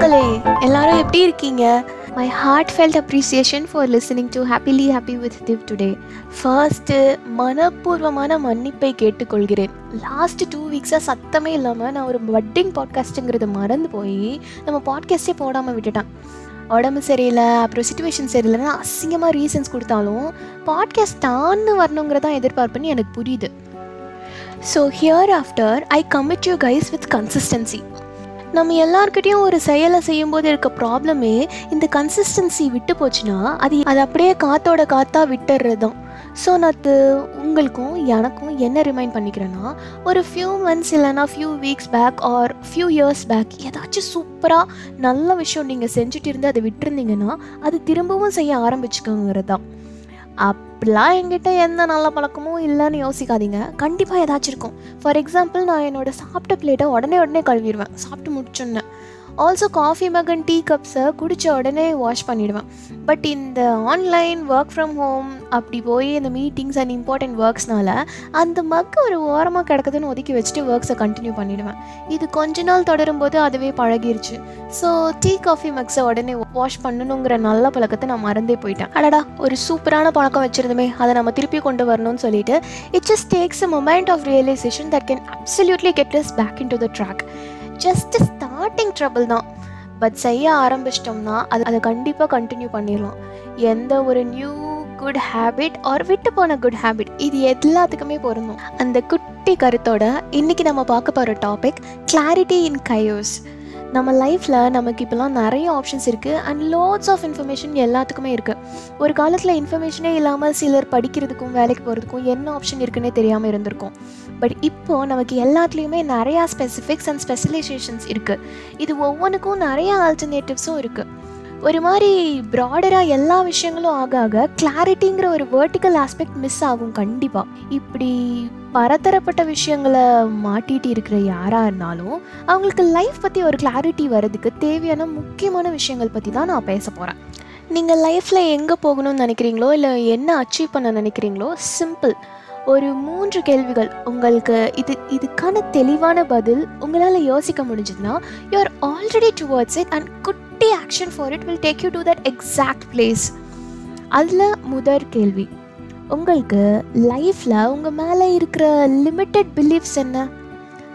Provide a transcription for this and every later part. மக்களே எல்லாரும் எப்படி இருக்கீங்க? My heartfelt appreciation for listening to Happily Happy with Div today. First, மனப்பூர்வமான மன்னிப்பை கேட்டுக்கொள்கிறேன். லாஸ்ட் 2 வீக்ஸாக சத்தமே இல்லாமல் நான் ஒரு வெட்டிங் பாட்காஸ்ட்டுங்கிறத மறந்து போய் நம்ம பாட்காஸ்டே போடாமல் விட்டுட்டான். உடம்பு சரியில்லை, அப்புறம் சிச்சுவேஷன் சரியில்லைன்னா அசிங்கமாக ரீசன்ஸ் கொடுத்தாலும் பாட்காஸ்ட் தான்னு வரணுங்கிறதான் எதிர்பார்ப்புன்னு எனக்கு புரியுது. So here after I commit you guys with consistency. நம்ம எல்லாருக்கிட்டையும் ஒரு செயலை செய்யும்போது இருக்க ப்ராப்ளமே இந்த கன்சிஸ்டன்சி விட்டு போச்சுன்னா அது அப்படியே காற்றோட காற்றா விட்டுறது தான். ஸோ நான் உங்களுக்கும் எனக்கும் என்ன ரிமைண்ட் பண்ணிக்கிறேன்னா, ஒரு ஃபியூ மந்த்ஸ் இல்லைனா few weeks back or few years back ஏதாச்சும் சூப்பராக நல்ல விஷயம் நீங்கள் செஞ்சுட்டு இருந்து அதை விட்டுருந்தீங்கன்னா அது திரும்பவும் செய்ய ஆரம்பிச்சுக்கோங்கிறது தான். அப்படிலாம் என்கிட்ட எந்த நல்ல பழக்கமும் இல்லைன்னு யோசிக்காதீங்க, கண்டிப்பாக ஏதாச்சும் இருக்கும். ஃபார் எக்ஸாம்பிள், நான் என்னோட சாப்பிட்ட பிளேட்டை உடனே கழுவிடுவேன் சாப்பிட்டு முடிச்சோன்னே. Also coffee mug and tea கப்ஸை குடித்த உடனே வாஷ் பண்ணிவிடுவேன். பட் இந்த ஆன்லைன் ஒர்க் ஃப்ரம் ஹோம் அப்படி போய் இந்த மீட்டிங்ஸ் அண்ட் இம்பார்ட்டண்ட் ஒர்க்ஸ்னால் அந்த மக்கு ஒரு ஓரமாக கிடக்குதுன்னு ஒதுக்கி வச்சுட்டு ஒர்க்ஸை கண்டினியூ பண்ணிவிடுவேன். இது கொஞ்ச நாள் தொடரும்போது அதுவே பழகிருச்சு. ஸோ டீ காஃபி மக்ஸை உடனே வாஷ் பண்ணணுங்கிற நல்ல பழக்கத்தை நான் மறந்தே போயிட்டேன். அடடா, ஒரு சூப்பரான பழக்கம் வச்சுருந்தமே, அதை நம்ம திருப்பி கொண்டு வரணும்னு சொல்லிட்டு it just takes a moment of realisation that can absolutely get us back into the track. Just starting trouble தான், பட் செய்ய ஆரம்பிச்சிட்டோம்னா அதை கண்டிப்பாக கண்டினியூ பண்ணிடலாம். எந்த ஒரு நியூ குட் ஹேபிட் ஆர் விட்டு போன குட் ஹேபிட், இது எல்லாத்துக்குமே பொருந்தும். அந்த குட்டி கருத்தோட இன்றைக்கி நம்ம பார்க்க போகிற டாபிக் கிளாரிட்டி இன் கயோஸ். நம்ம லைஃப்பில் நமக்கு இப்போலாம் நிறைய ஆப்ஷன்ஸ் இருக்குது அண்ட் லோட்ஸ் ஆஃப் இன்ஃபர்மேஷன் எல்லாத்துக்குமே இருக்குது. ஒரு காலத்தில் இன்ஃபர்மேஷனே இல்லாமல் சிலர் படிக்கிறதுக்கும் வேலைக்கு போகிறதுக்கும் என்ன ஆப்ஷன் இருக்குன்னே தெரியாமல் இருந்திருக்கும். பட் இப்போது நமக்கு எல்லாத்துலேயுமே நிறையா ஸ்பெசிஃபிக்ஸ் அண்ட் ஸ்பெஷலைசேஷன்ஸ் இருக்குது. இது ஒவ்வொன்றுக்கும் நிறையா ஆல்டர்னேட்டிவ்ஸும் இருக்குது. ஒரு மாதிரி ப்ராடராக எல்லா விஷயங்களும் ஆக கிளாரிட்டிங்கிற ஒரு வெர்டிக்கல் ஆஸ்பெக்ட் மிஸ் ஆகும் கண்டிப்பாக. இப்படி பரதரப்பட்ட விஷயங்களை மாட்டிகிட்டு இருக்கிற யாராக இருந்தாலும் அவங்களுக்கு லைஃப் பற்றி ஒரு கிளாரிட்டி வர்றதுக்கு தேவையான முக்கியமான விஷயங்கள் பற்றி தான் நான் பேச போகிறேன். நீங்கள் லைஃப்பில் எங்கே போகணும்னு நினைக்கிறீங்களோ இல்லை என்ன அச்சீவ் பண்ண நினைக்கிறீங்களோ, சிம்பிள் ஒரு 3 கேள்விகள். உங்களுக்கு இதுக்கான தெளிவான பதில் உங்களால் யோசிக்க முடிஞ்சதுன்னா you are already towards it and குட்டி action for it will take you to that exact place. அதில் முதற் கேள்வி, உங்களுக்கு லைஃப்பில் உங்கள் மேலே இருக்கிற லிமிட்டட் பிலீஃப்ஸ் என்ன?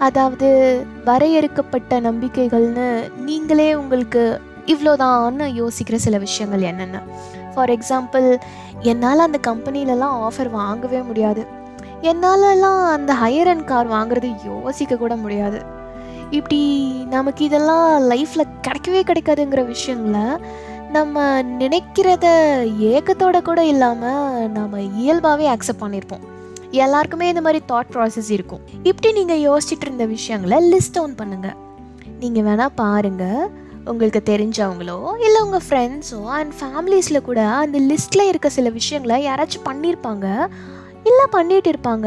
அதாவது வரையறுக்கப்பட்ட நம்பிக்கைகள்னு நீங்களே உங்களுக்கு இவ்வளோதான்னு யோசிக்கிற சில விஷயங்கள் என்னென்ன? ஃபார் எக்ஸாம்பிள், என்னால் அந்த கம்பெனிலலாம் ஆஃபர் வாங்கவே முடியாது, என்னாலலாம் அந்த ஹையர் அண்ட் கார் வாங்குறது யோசிக்க கூட முடியாது. இப்படி நமக்கு இதெல்லாம் லைஃப்பில் கிடைக்கவே கிடைக்காதுங்கிற விஷயங்களை நம்ம நினைக்கிறத ஏக்கத்தோட கூட இல்லாமல் நம்ம இயல்பாகவே அக்செப்ட் பண்ணியிருப்போம். எல்லாருக்குமே இந்த மாதிரி தாட் ப்ராசஸ் இருக்கும். இப்படி நீங்கள் யோசிச்சுட்டு இருந்த விஷயங்களை லிஸ்ட் டவுன் பண்ணுங்கள். நீங்கள் வேணால் பாருங்கள், உங்களுக்கு தெரிஞ்சவங்களோ இல்லை உங்கள் ஃப்ரெண்ட்ஸோ அண்ட் ஃபேமிலிஸில் கூட அந்த லிஸ்ட்டில் இருக்க சில விஷயங்களை யாராச்சும் பண்ணியிருப்பாங்க இல்லை பண்ணிகிட்டு இருப்பாங்க.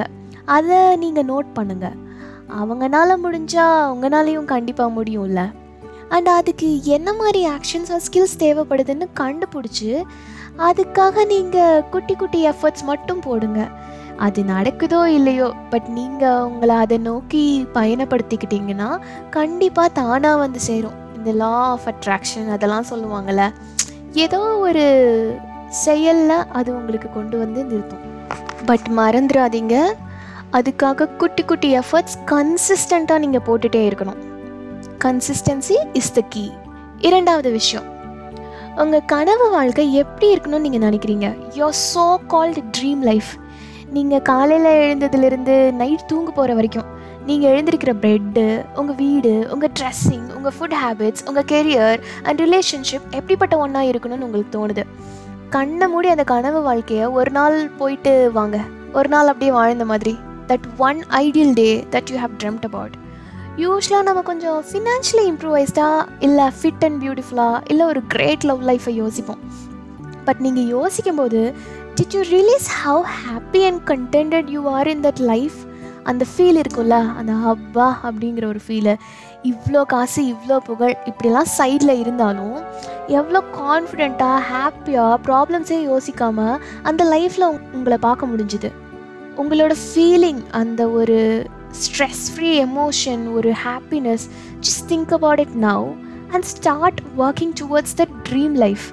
அதை நீங்கள் நோட் பண்ணுங்கள். அவங்களால முடிஞ்சால் உங்களாலையும் கண்டிப்பாக முடியும்ல. அண்ட் அதுக்கு என்ன மாதிரி ஆக்ஷன்ஸ் ஆர் ஸ்கில்ஸ் தேவைப்படுதுன்னு கண்டுபிடிச்சி அதுக்காக நீங்கள் குட்டி குட்டி எஃபர்ட்ஸ் மட்டும் போடுங்க. அது நடக்குதோ இல்லையோ, பட் நீங்கள் உங்களை அதை நோக்கி பயணப்படுத்திக்கிட்டிங்கன்னா கண்டிப்பாக தானாக வந்து சேரும். இந்த லா ஆஃப் அட்ராக்ஷன் அதெல்லாம் சொல்லுவாங்கள்ல, ஏதோ ஒரு செயலில் அது உங்களுக்கு கொண்டு வந்து நிறுத்தும். பட் மறந்துடாதீங்க, அதுக்காக குட்டி குட்டி எஃபர்ட்ஸ் கன்சிஸ்டண்ட்டாக நீங்கள் போட்டுகிட்டே இருக்கணும். Consistency is the key. இரண்டாவது விஷயம், உங்கள் கனவு வாழ்க்கை எப்படி இருக்கணும்னு நீங்கள் நினைக்கிறீங்க? Your so called dream life. நீங்கள் காலையில் எழுந்ததுலேருந்து நைட் தூங்க போகிற வரைக்கும் நீங்கள் எழுந்திருக்கிற பெட்டு, உங்கள் வீடு, உங்கள் ட்ரெஸ்ஸிங், உங்கள் ஃபுட் ஹேபிட்ஸ், உங்கள் கெரியர் அண்ட் ரிலேஷன்ஷிப் எப்படிப்பட்ட ஒன்றா இருக்கணும்னு உங்களுக்கு தோணுது. கண்ணை மூடி அந்த கனவு வாழ்க்கையை ஒரு நாள் போயிட்டு வாங்க, ஒரு நாள் அப்படியே வாழ்ந்த மாதிரி. That one ideal day that you have dreamt about. யூஸ்வலாக நம்ம கொஞ்சம் ஃபினான்ஷியலி இம்ப்ரூவைஸ்டாக இல்லை ஃபிட் அண்ட் பியூட்டிஃபுல்லாக இல்லை ஒரு கிரேட் லவ் லைஃப்பை யோசிப்போம். பட் நீங்கள் யோசிக்கும்போது did you realise how happy and contented you are in that life? அந்த ஃபீல் இருக்கும்ல, அந்த ஹப்பா அப்படிங்கிற ஒரு ஃபீலு. இவ்வளோ காசு, இவ்வளோ புகழ், இப்படிலாம் சைடில் இருந்தாலும் எவ்வளோ கான்ஃபிடெண்ட்டாக ஹாப்பியாக ப்ராப்ளம்ஸே யோசிக்காமல் அந்த லைஃப்பில் உங்களை பார்க்க முடிஞ்சுது. உங்களோட ஃபீலிங், அந்த ஒரு stress free emotion, ஒரு happiness, just think about it now and start working towards that dream life.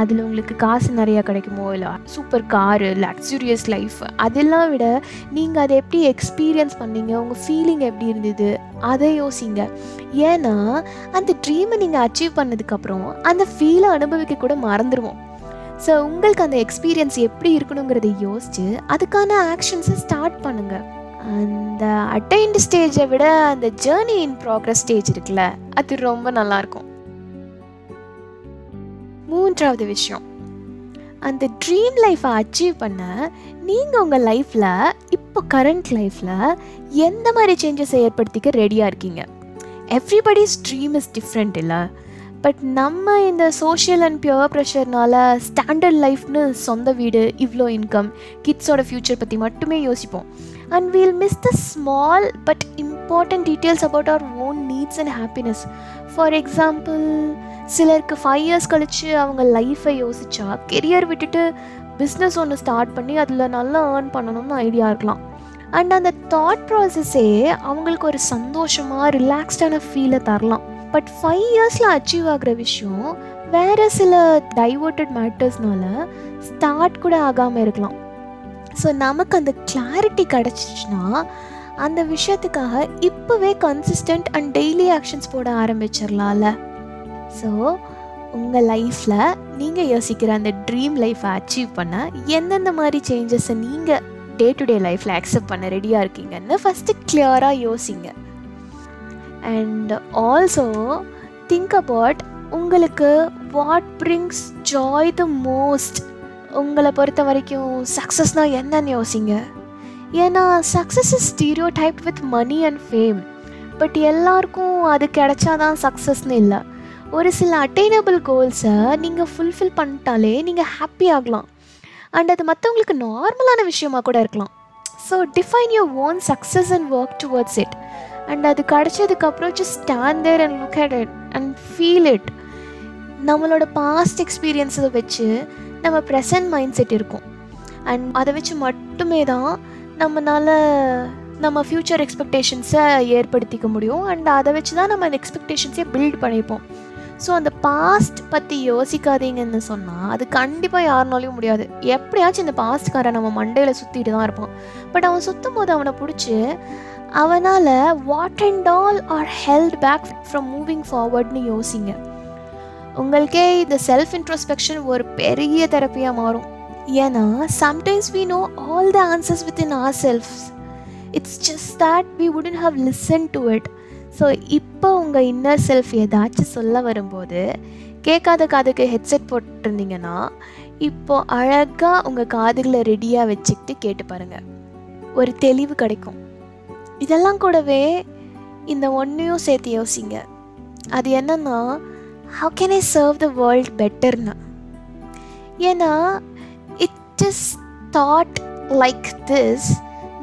அதில் உங்களுக்கு காசு நிறையா கிடைக்குமோ, இல்லை சூப்பர் காரு, லக்ஸூரியஸ் லைஃப், அதெல்லாம் விட நீங்கள் அதை எப்படி எக்ஸ்பீரியன்ஸ் பண்ணீங்க, உங்கள் ஃபீலிங் எப்படி இருந்தது அதை யோசிங்க. ஏன்னா அந்த ட்ரீமை நீங்கள் அச்சீவ் பண்ணதுக்கப்புறம் அந்த ஃபீலை அனுபவிக்க கூட மறந்துடுவோம். ஸோ உங்களுக்கு அந்த எக்ஸ்பீரியன்ஸ் எப்படி இருக்கணுங்கிறத யோசித்து அதுக்கான ஆக்ஷன்ஸை ஸ்டார்ட் பண்ணுங்கள். அந்த அட்டைண்ட் ஸ்டேஜை விட அந்த ஜேர்னி இன் ப்ராக்ரஸ் ஸ்டேஜ் இருக்குல்ல, அது ரொம்ப நல்லாயிருக்கும். மூன்றாவது விஷயம், அந்த ட்ரீம் லைஃப்பை அச்சீவ் பண்ண நீங்கள் உங்கள் லைஃப்பில், இப்போ கரண்ட் லைஃப்பில் எந்த மாதிரி சேஞ்சஸை ஏற்படுத்திக்க ரெடியாக இருக்கீங்க? எவ்ரிபடிஸ் ட்ரீம் இஸ் டிஃப்ரெண்ட் இல்லை, பட் நம்ம இந்த சோஷியல் அண்ட் பியூர் ப்ரெஷர்னால் ஸ்டாண்டர்ட் லைஃப்னு சொந்த வீடு, இவ்வளோ இன்கம், கிட்ஸோட ஃப்யூச்சர் பற்றி மட்டுமே யோசிப்போம். And we'll miss the small but important details about our own needs and happiness. For example, சிலருக்கு 5 years கழித்து அவங்க லைஃப்பை யோசித்தா கெரியர் விட்டுட்டு பிஸ்னஸ் ஒன்று ஸ்டார்ட் பண்ணி அதில் நல்லா ஏர்ன் பண்ணணும்னு ஐடியா இருக்கலாம். அண்ட் அந்த தாட் ப்ராசஸ்ஸே அவங்களுக்கு ஒரு சந்தோஷமாக ரிலாக்ஸ்டான ஃபீலை தரலாம். பட் 5 yearஸில் அச்சீவ் ஆகிற விஷயம் வேறு சில டைவர்ட்டட் மேட்டர்ஸ்னால ஸ்டார்ட் கூட ஆகாமல் இருக்கலாம். ஸோ நமக்கு அந்த கிளாரிட்டி கிடச்சிச்சின்னா அந்த விஷயத்துக்காக இப்போவே கன்சிஸ்டன்ட் அண்ட் டெய்லி ஆக்ஷன்ஸ் போட ஆரம்பிச்சிடலாம்ல. ஸோ உங்கள் லைஃப்பில் நீங்கள் யோசிக்கிற அந்த ட்ரீம் லைஃப்பை அச்சீவ் பண்ண எந்தெந்த மாதிரி சேஞ்சஸை நீங்கள் டே டு டே லைஃப்பில் அக்செப்ட் பண்ண ரெடியாக இருக்கீங்கன்னு ஃபஸ்ட்டு கிளியராக யோசிங்க. அண்ட் ஆல்சோ திங்க் அபவுட் உங்களுக்கு what brings joy the most. உங்களை பொறுத்த வரைக்கும் சக்ஸஸ்னால் என்னன்னு யோசிங்க. ஏன்னா success is stereotyped with money and fame. But எல்லாருக்கும் அது கிடைச்சாதான் சக்ஸஸ்ன்னு இல்லை. ஒரு சில அட்டைனபிள் கோல்ஸை நீங்கள் ஃபுல்ஃபில் பண்ணிட்டாலே நீங்கள் ஹாப்பி ஆகலாம். அண்ட் அது மற்றவங்களுக்கு நார்மலான விஷயமாக கூட இருக்கலாம். So define your own success and work towards it. And அது கிடச்சதுக்கப்புறம் just stand there and look at it and feel it. நம்மளோட பாஸ்ட் எக்ஸ்பீரியன்ஸை வச்சு நம்ம ப்ரெசன்ட் மைண்ட் செட் இருக்கும். அண்ட் அதை வச்சு மட்டுமே தான் நம்மளால் நம்ம ஃப்யூச்சர் எக்ஸ்பெக்டேஷன்ஸை ஏற்படுத்திக்க முடியும். அண்ட் அதை வச்சு தான் நம்ம அந்த எக்ஸ்பெக்டேஷன்ஸே பில்ட் பண்ணிப்போம். ஸோ அந்த பாஸ்ட் பற்றி யோசிக்காதீங்கன்னு சொன்னால் அது கண்டிப்பாக யாருனாலையும் முடியாது. எப்படியாச்சும் இந்த பாஸ்ட்காரன் நம்ம மண்டையில் சுற்றிட்டு தான் இருப்பான். பட் அவன் சுற்றும் போது அவனை பிடிச்சி அவனால் what and all are held back from moving ஃபார்வர்ட்னு யோசிங்க. உங்களுக்கே இந்த செல்ஃப் இன்ட்ரோஸ்பெக்ஷன் ஒரு பெரிய தெரப்பியாக மாறும். ஏன்னா sometimes we know all the answers within ourselves. It's just that we wouldn't have listened to it. So இப்போ உங்கள் இன்னர் செல்ஃப் ஏதாச்சும் சொல்ல வரும்போது கேட்காத காதுக்கு ஹெட்செட் போட்டிருந்தீங்கன்னா இப்போது அழகாக உங்கள் காதுகளை ரெடியாக வச்சுக்கிட்டு கேட்டு பாருங்கள். ஒரு தெளிவு கிடைக்கும். இதெல்லாம் கூடவே இந்த ஒன்றையும் சேர்த்து யோசிங்க. அது என்னன்னா, how can I serve the world better na? ஏன்னா it just thought like this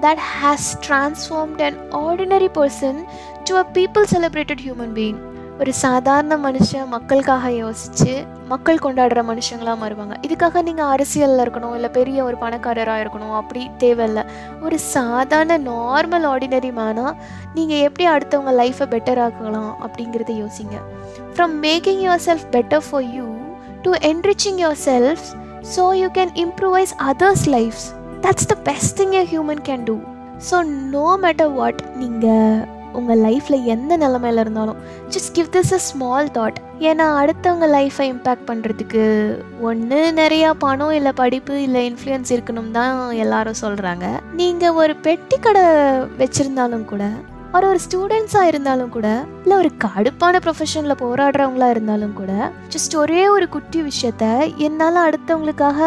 that has transformed an ordinary person to a people celebrated human being. ஒரு சாதாரண மனுஷன் மக்களுக்காக யோசித்து மக்கள் கொண்டாடுற மனுஷங்களாக மாறுவாங்க. இதுக்காக நீங்கள் அரசியலில் இருக்கணும், இல்லை பெரிய ஒரு பணக்காரராக இருக்கணும், அப்படி தேவையில்லை. ஒரு சாதாரண நார்மல் ஆர்டினரி மேனாக நீங்கள் எப்படி அடுத்தவங்க லைஃப்பை பெட்டர் ஆக்கலாம் அப்படிங்கிறத யோசிங்க. From making yourself better for you to enriching yourself so you can improvise others lives. That's the best thing a human can do. So no matter what, நீங்கள் உங்கள் லைஃப்பில் எந்த நிலமையில இருந்தாலும் just give this a small thought. ஏன்னா அடுத்தவங்க லைஃப்பை impact பண்ணுறதுக்கு ஒன்று நிறையா பணம், இல்லை படிப்பு, இல்லை இன்ஃப்ளூயன்ஸ் இருக்கணும் தான் எல்லாரும் சொல்கிறாங்க. நீங்கள் ஒரு பெட்டி கடை வச்சுருந்தாலும் கூட, ஒரு ஸ்டூடெண்ட்ஸாக இருந்தாலும் கூட, இல்லை ஒரு கடுப்பான ப்ரொஃபஷனில் போராடுறவங்களா இருந்தாலும் கூட, ஜஸ்ட் ஒரே ஒரு குட்டி விஷயத்த என்னால் அடுத்தவங்களுக்காக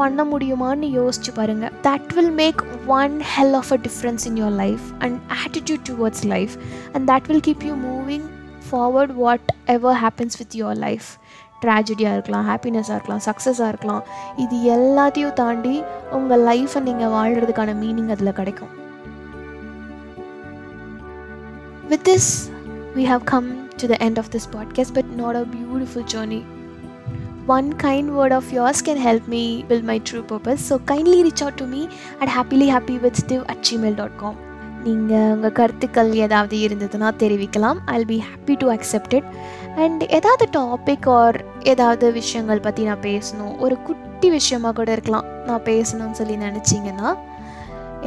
பண்ண முடியுமான்னு யோசிச்சு பாருங்கள். That will make one hell of a difference in your life and attitude towards life, and that will keep you moving forward whatever happens with your life. Tragedy-ஆ இருக்கலாம், happiness-ஆ இருக்கலாம், success-ஆ இருக்கலாம், இது எல்லாத்தையும் தாண்டி உங்கள் லைஃப்பை நீங்கள் வாழ்கிறதுக்கான மீனிங் அதில் கிடைக்கும். With this, we have come to the end of this podcast, but not a beautiful journey. One kind word of yours can help me build my true purpose. So kindly reach out to me at happilyhappywithstiv@gmail.com. நீங்கள் உங்கள் கருத்துக்கள் ஏதாவது இருந்ததுன்னா தெரிவிக்கலாம். I will be happy to accept it. And ஏதாவது topic or ஏதாவது விஷயங்கள் பற்றி நான் பேசணும், ஒரு குட்டி விஷயமாக கூட இருக்கலாம், நான் பேசணும்னு சொல்லி நினச்சிங்கன்னா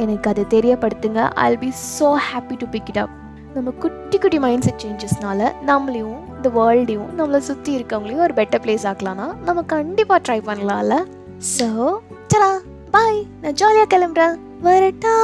எனக்கு அது தெரியப்படுத்துங்க. I will be so happy to pick it up. நம்ம குட்டி குட்டி மைண்ட் செட் சேஞ்சஸ்னால நம்மளையும் இந்த வேர்ல்டையும் நம்மளை சுற்றி இருக்கவங்களையும் ஒரு பெட்டர் பிளேஸ் ஆக்கலாம்னா நம்ம கண்டிப்பாக ட்ரை பண்ணலாம்ல. ஸோ சரா பாய், நான் ஜாலியாக கிளம்புறேன், வரட்டா.